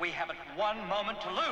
We haven't one moment to lose.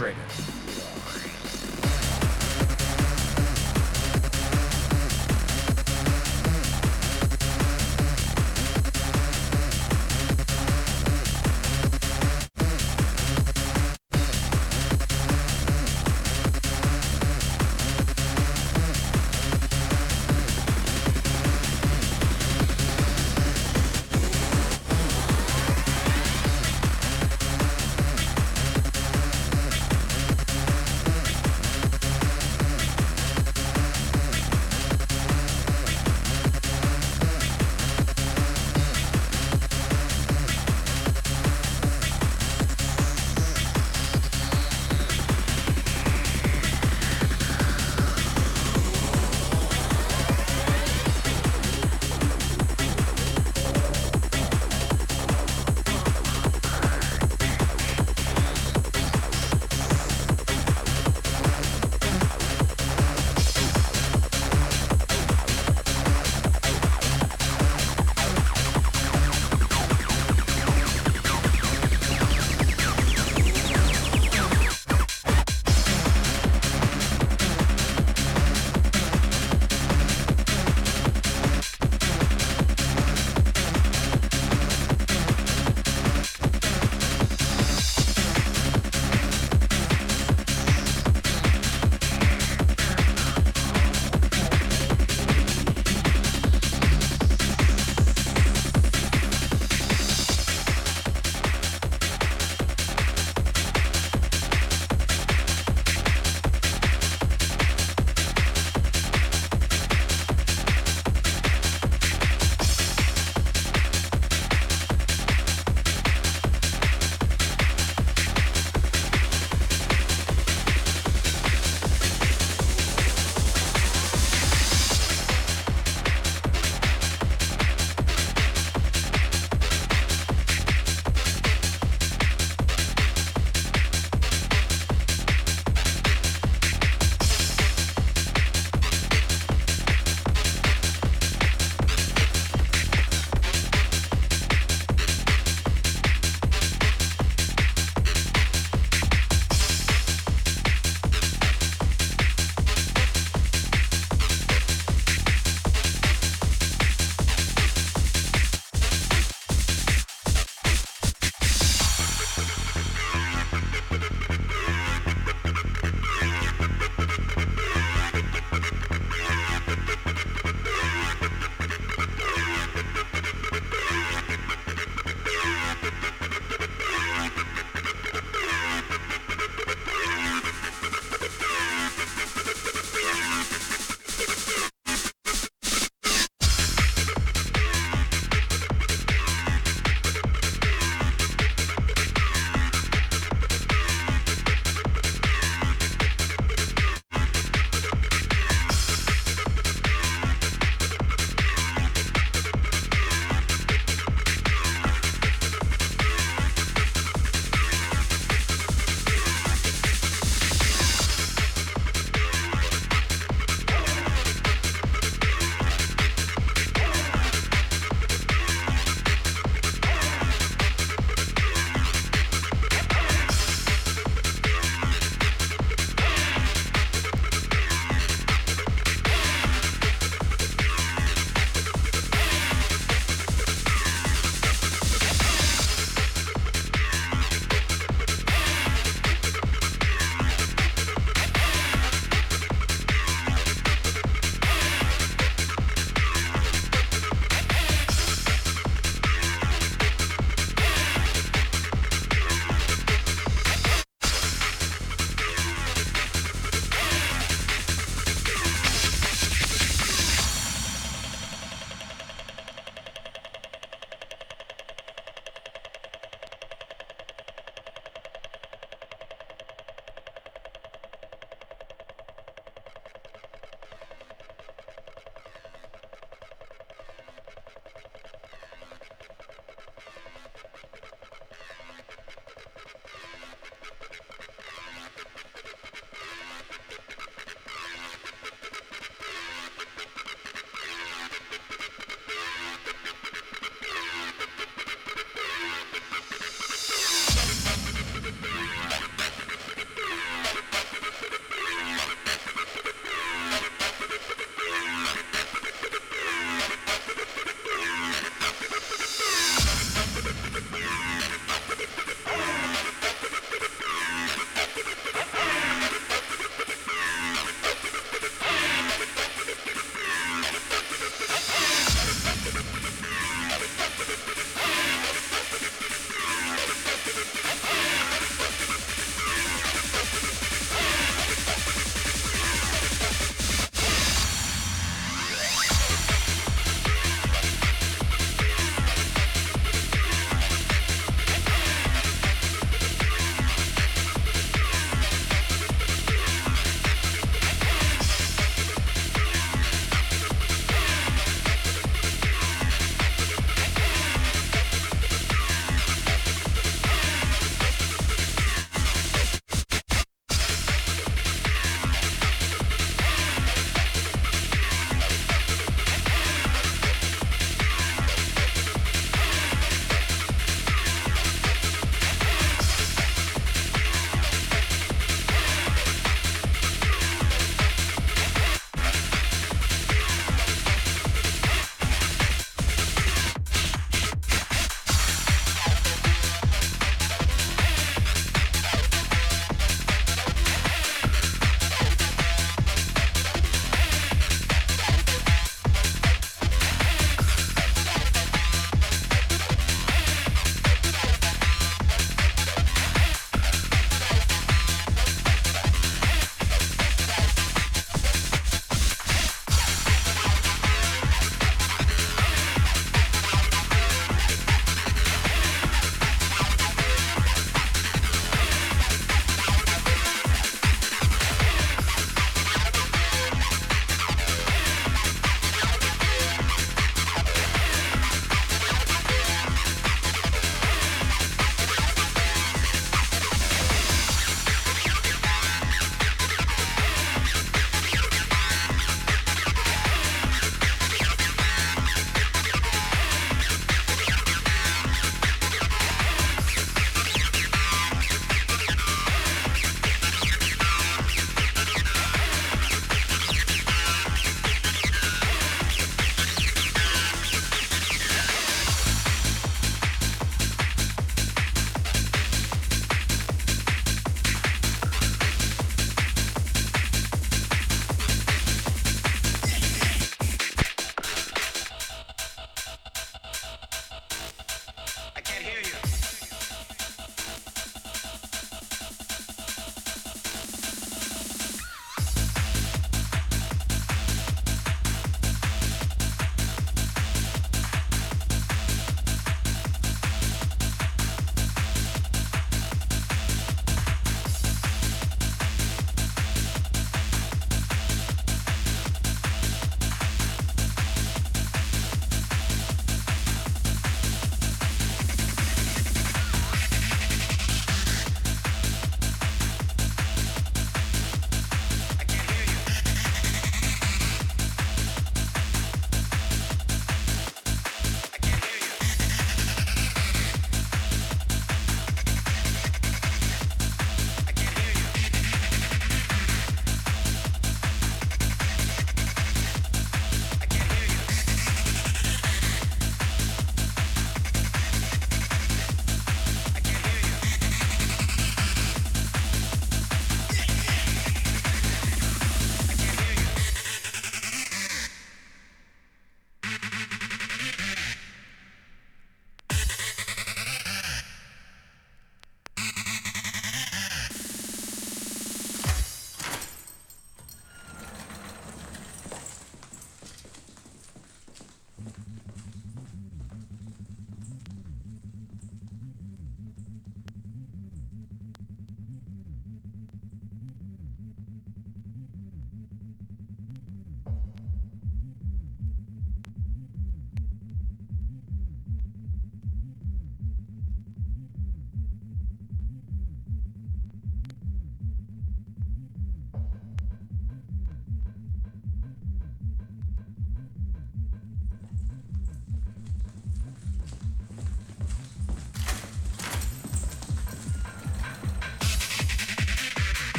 Trigger.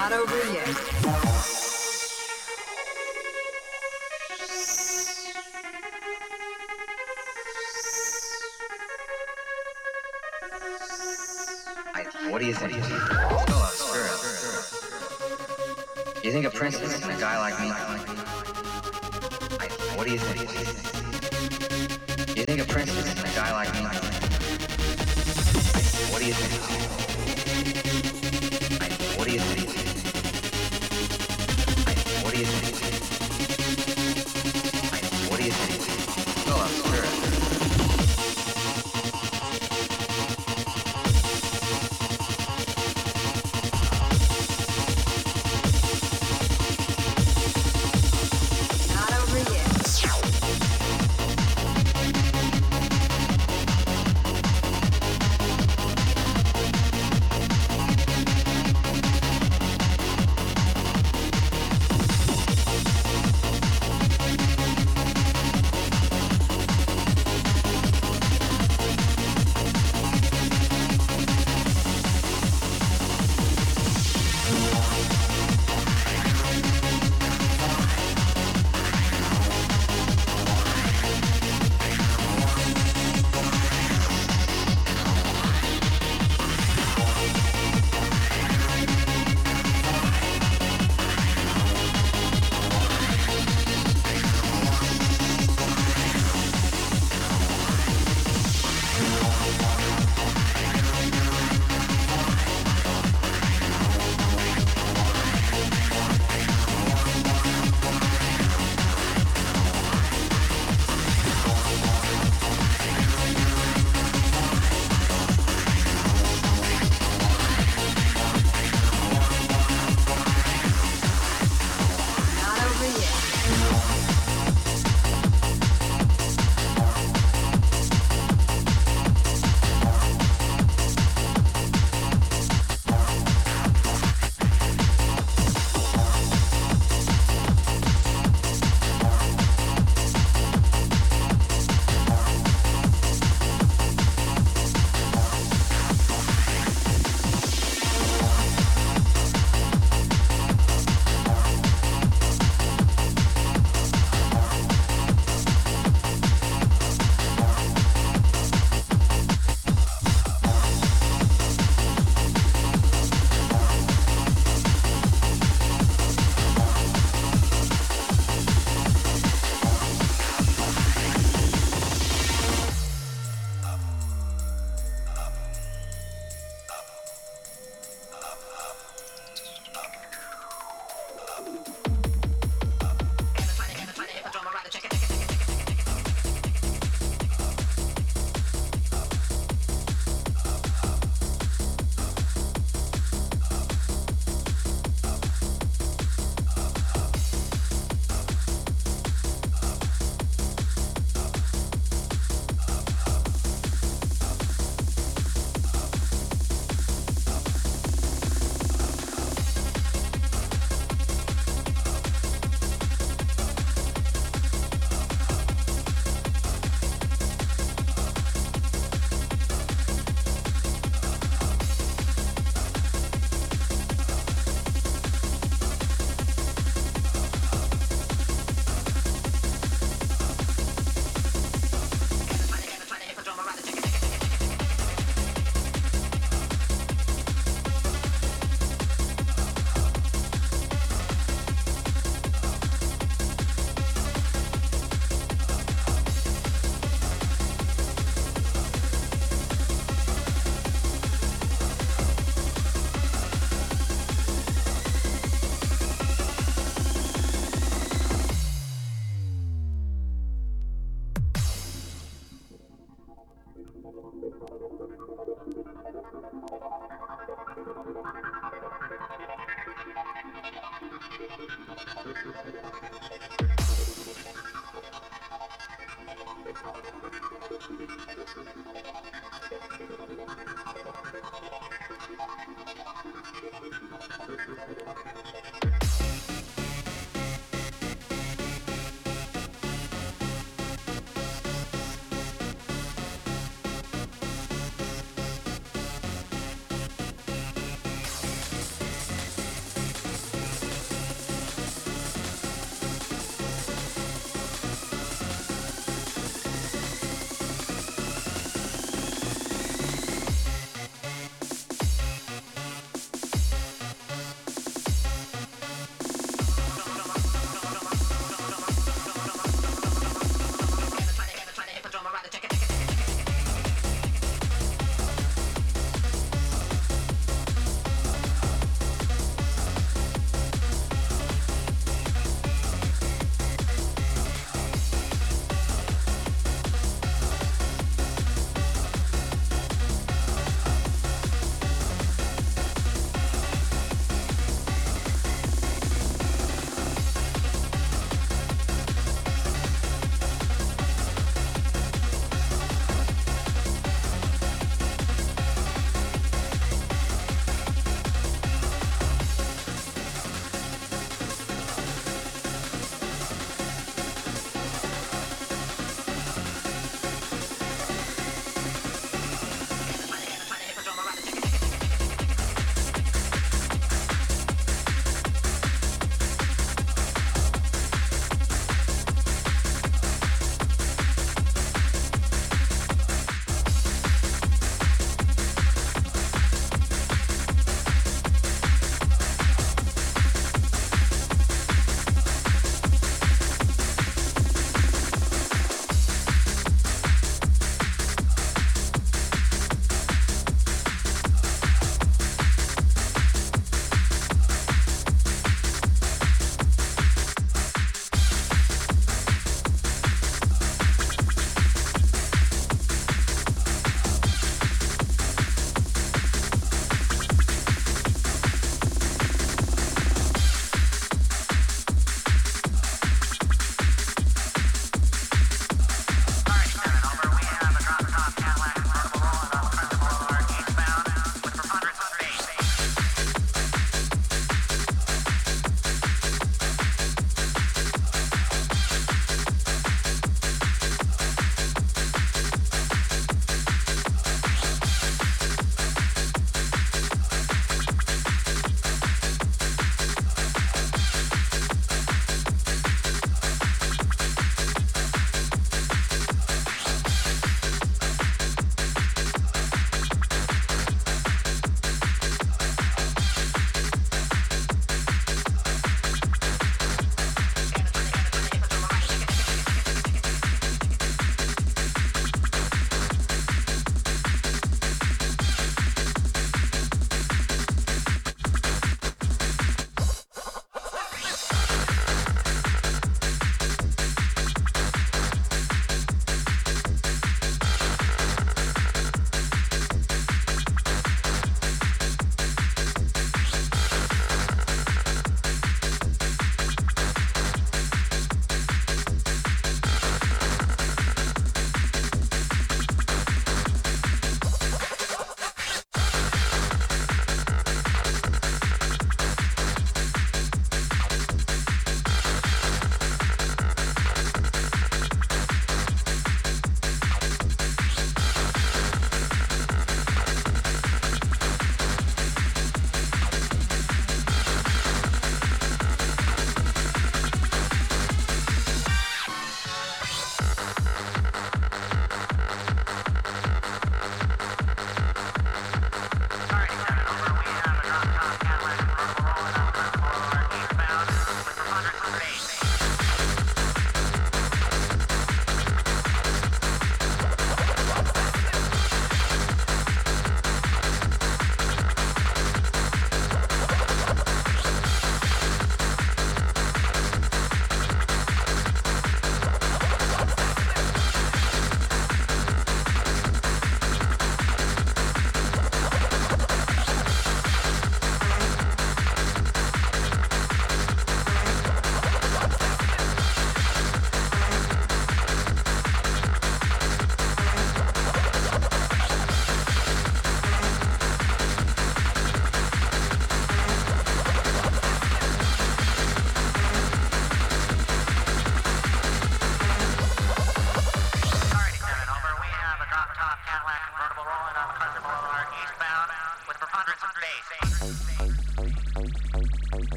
not over yet. What do you think? Do you think a princess and a guy like me? What do you think? Do you think a princess and a guy like me? What do you think? What do you think? What do you think? What do you think? Go on, spirit.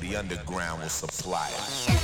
The underground will supply it.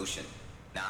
Revolution. Now.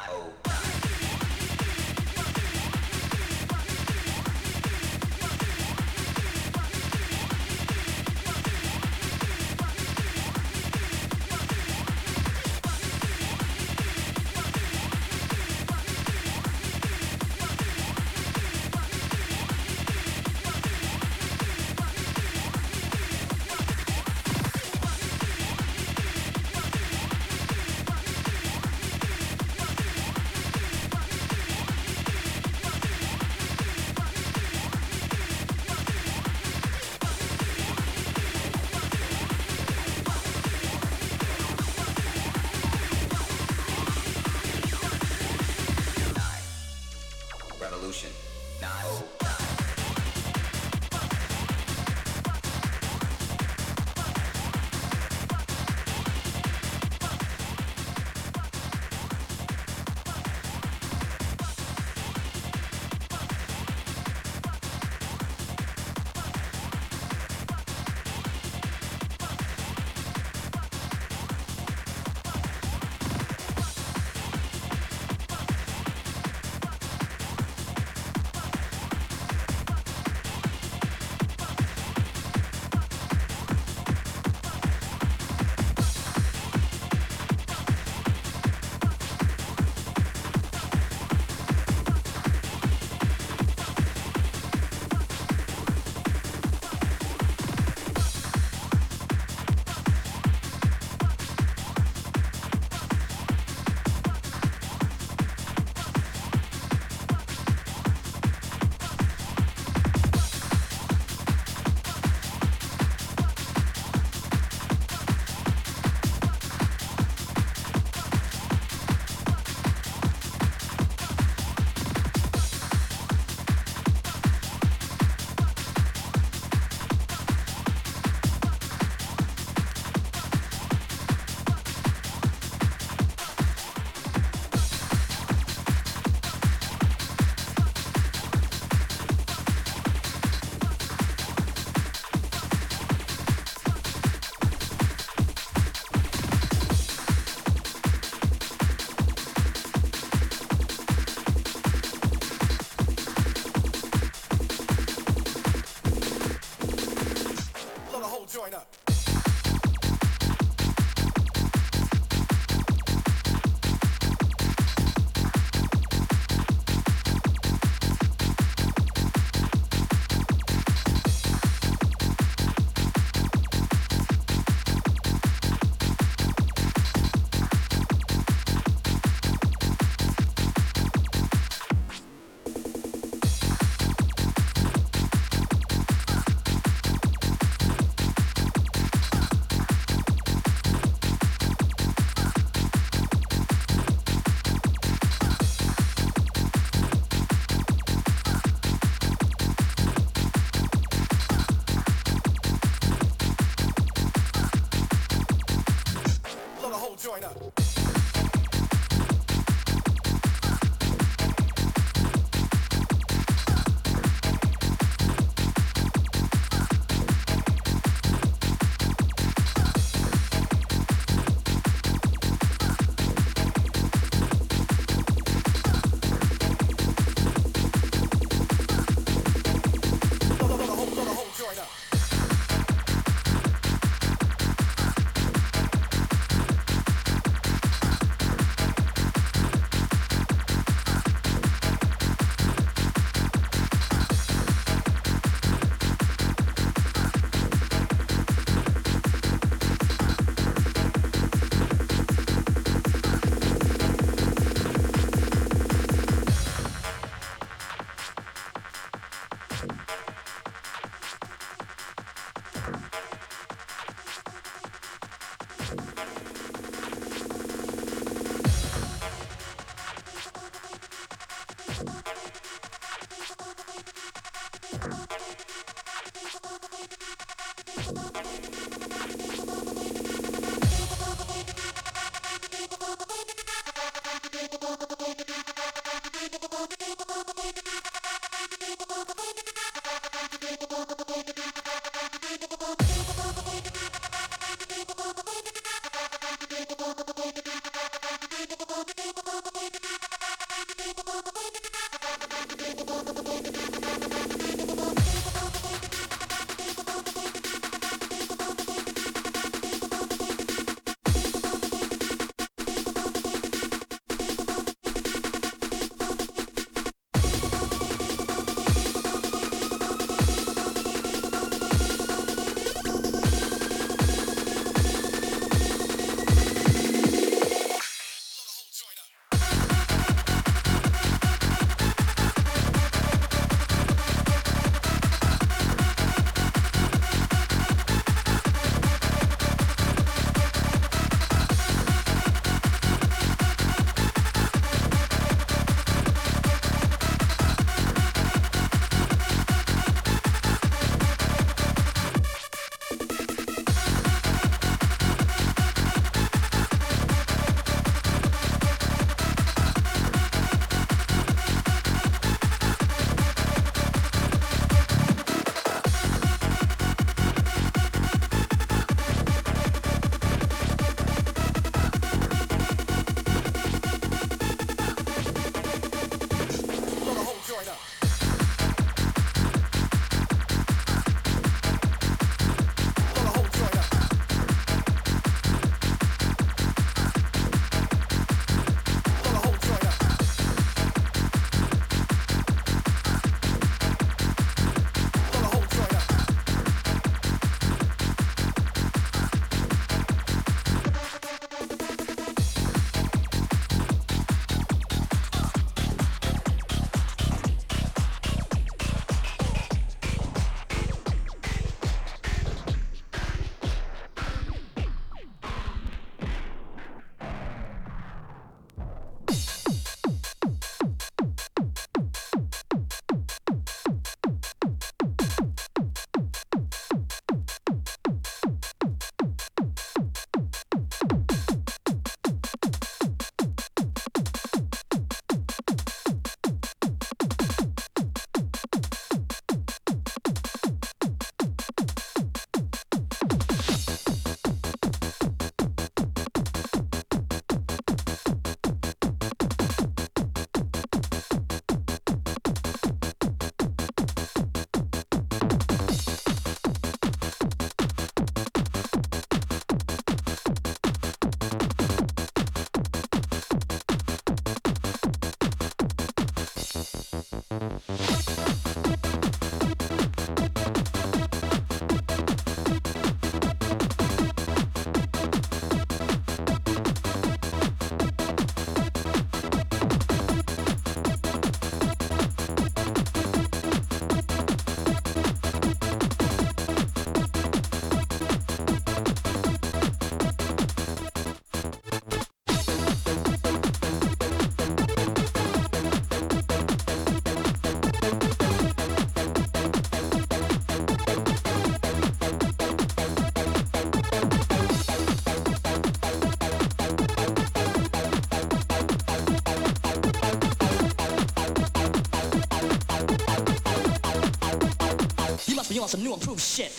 you on some new improved shit.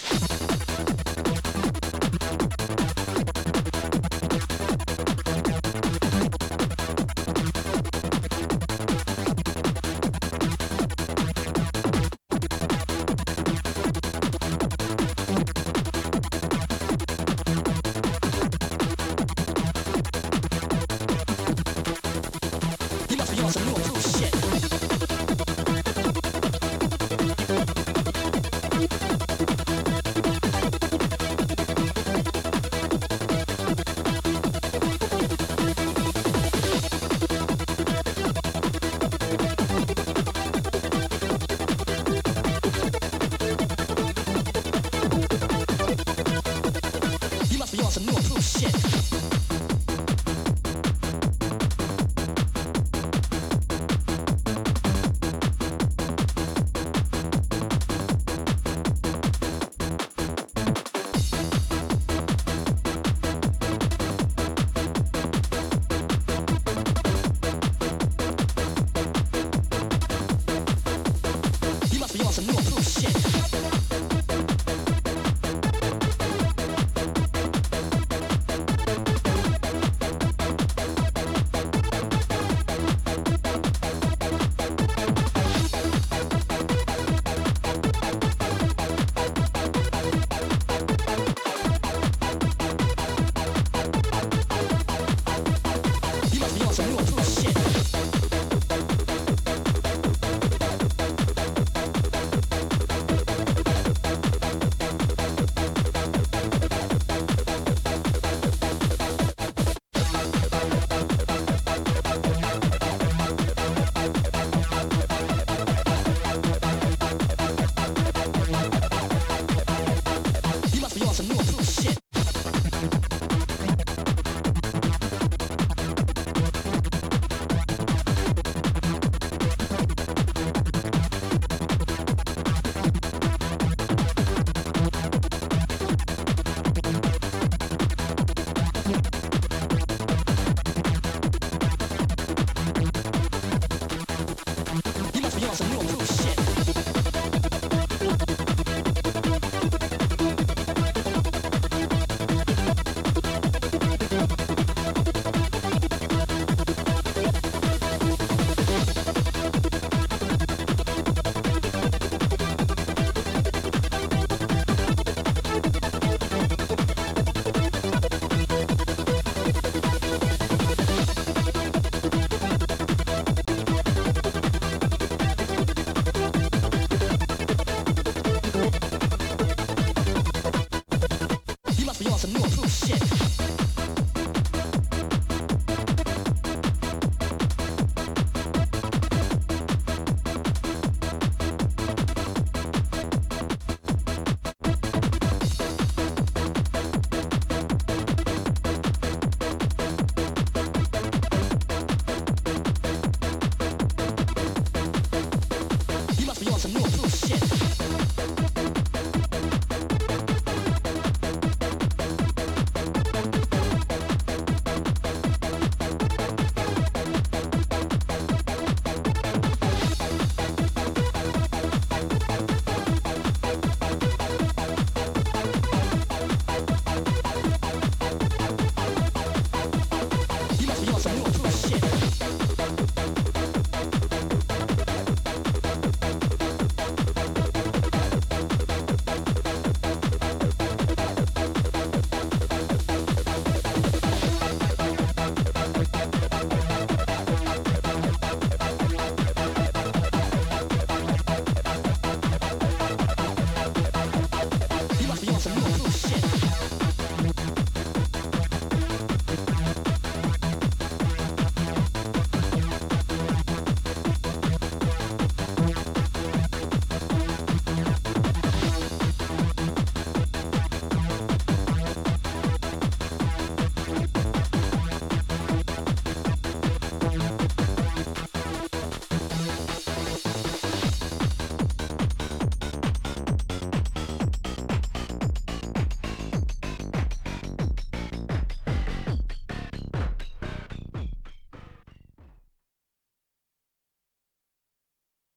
Some new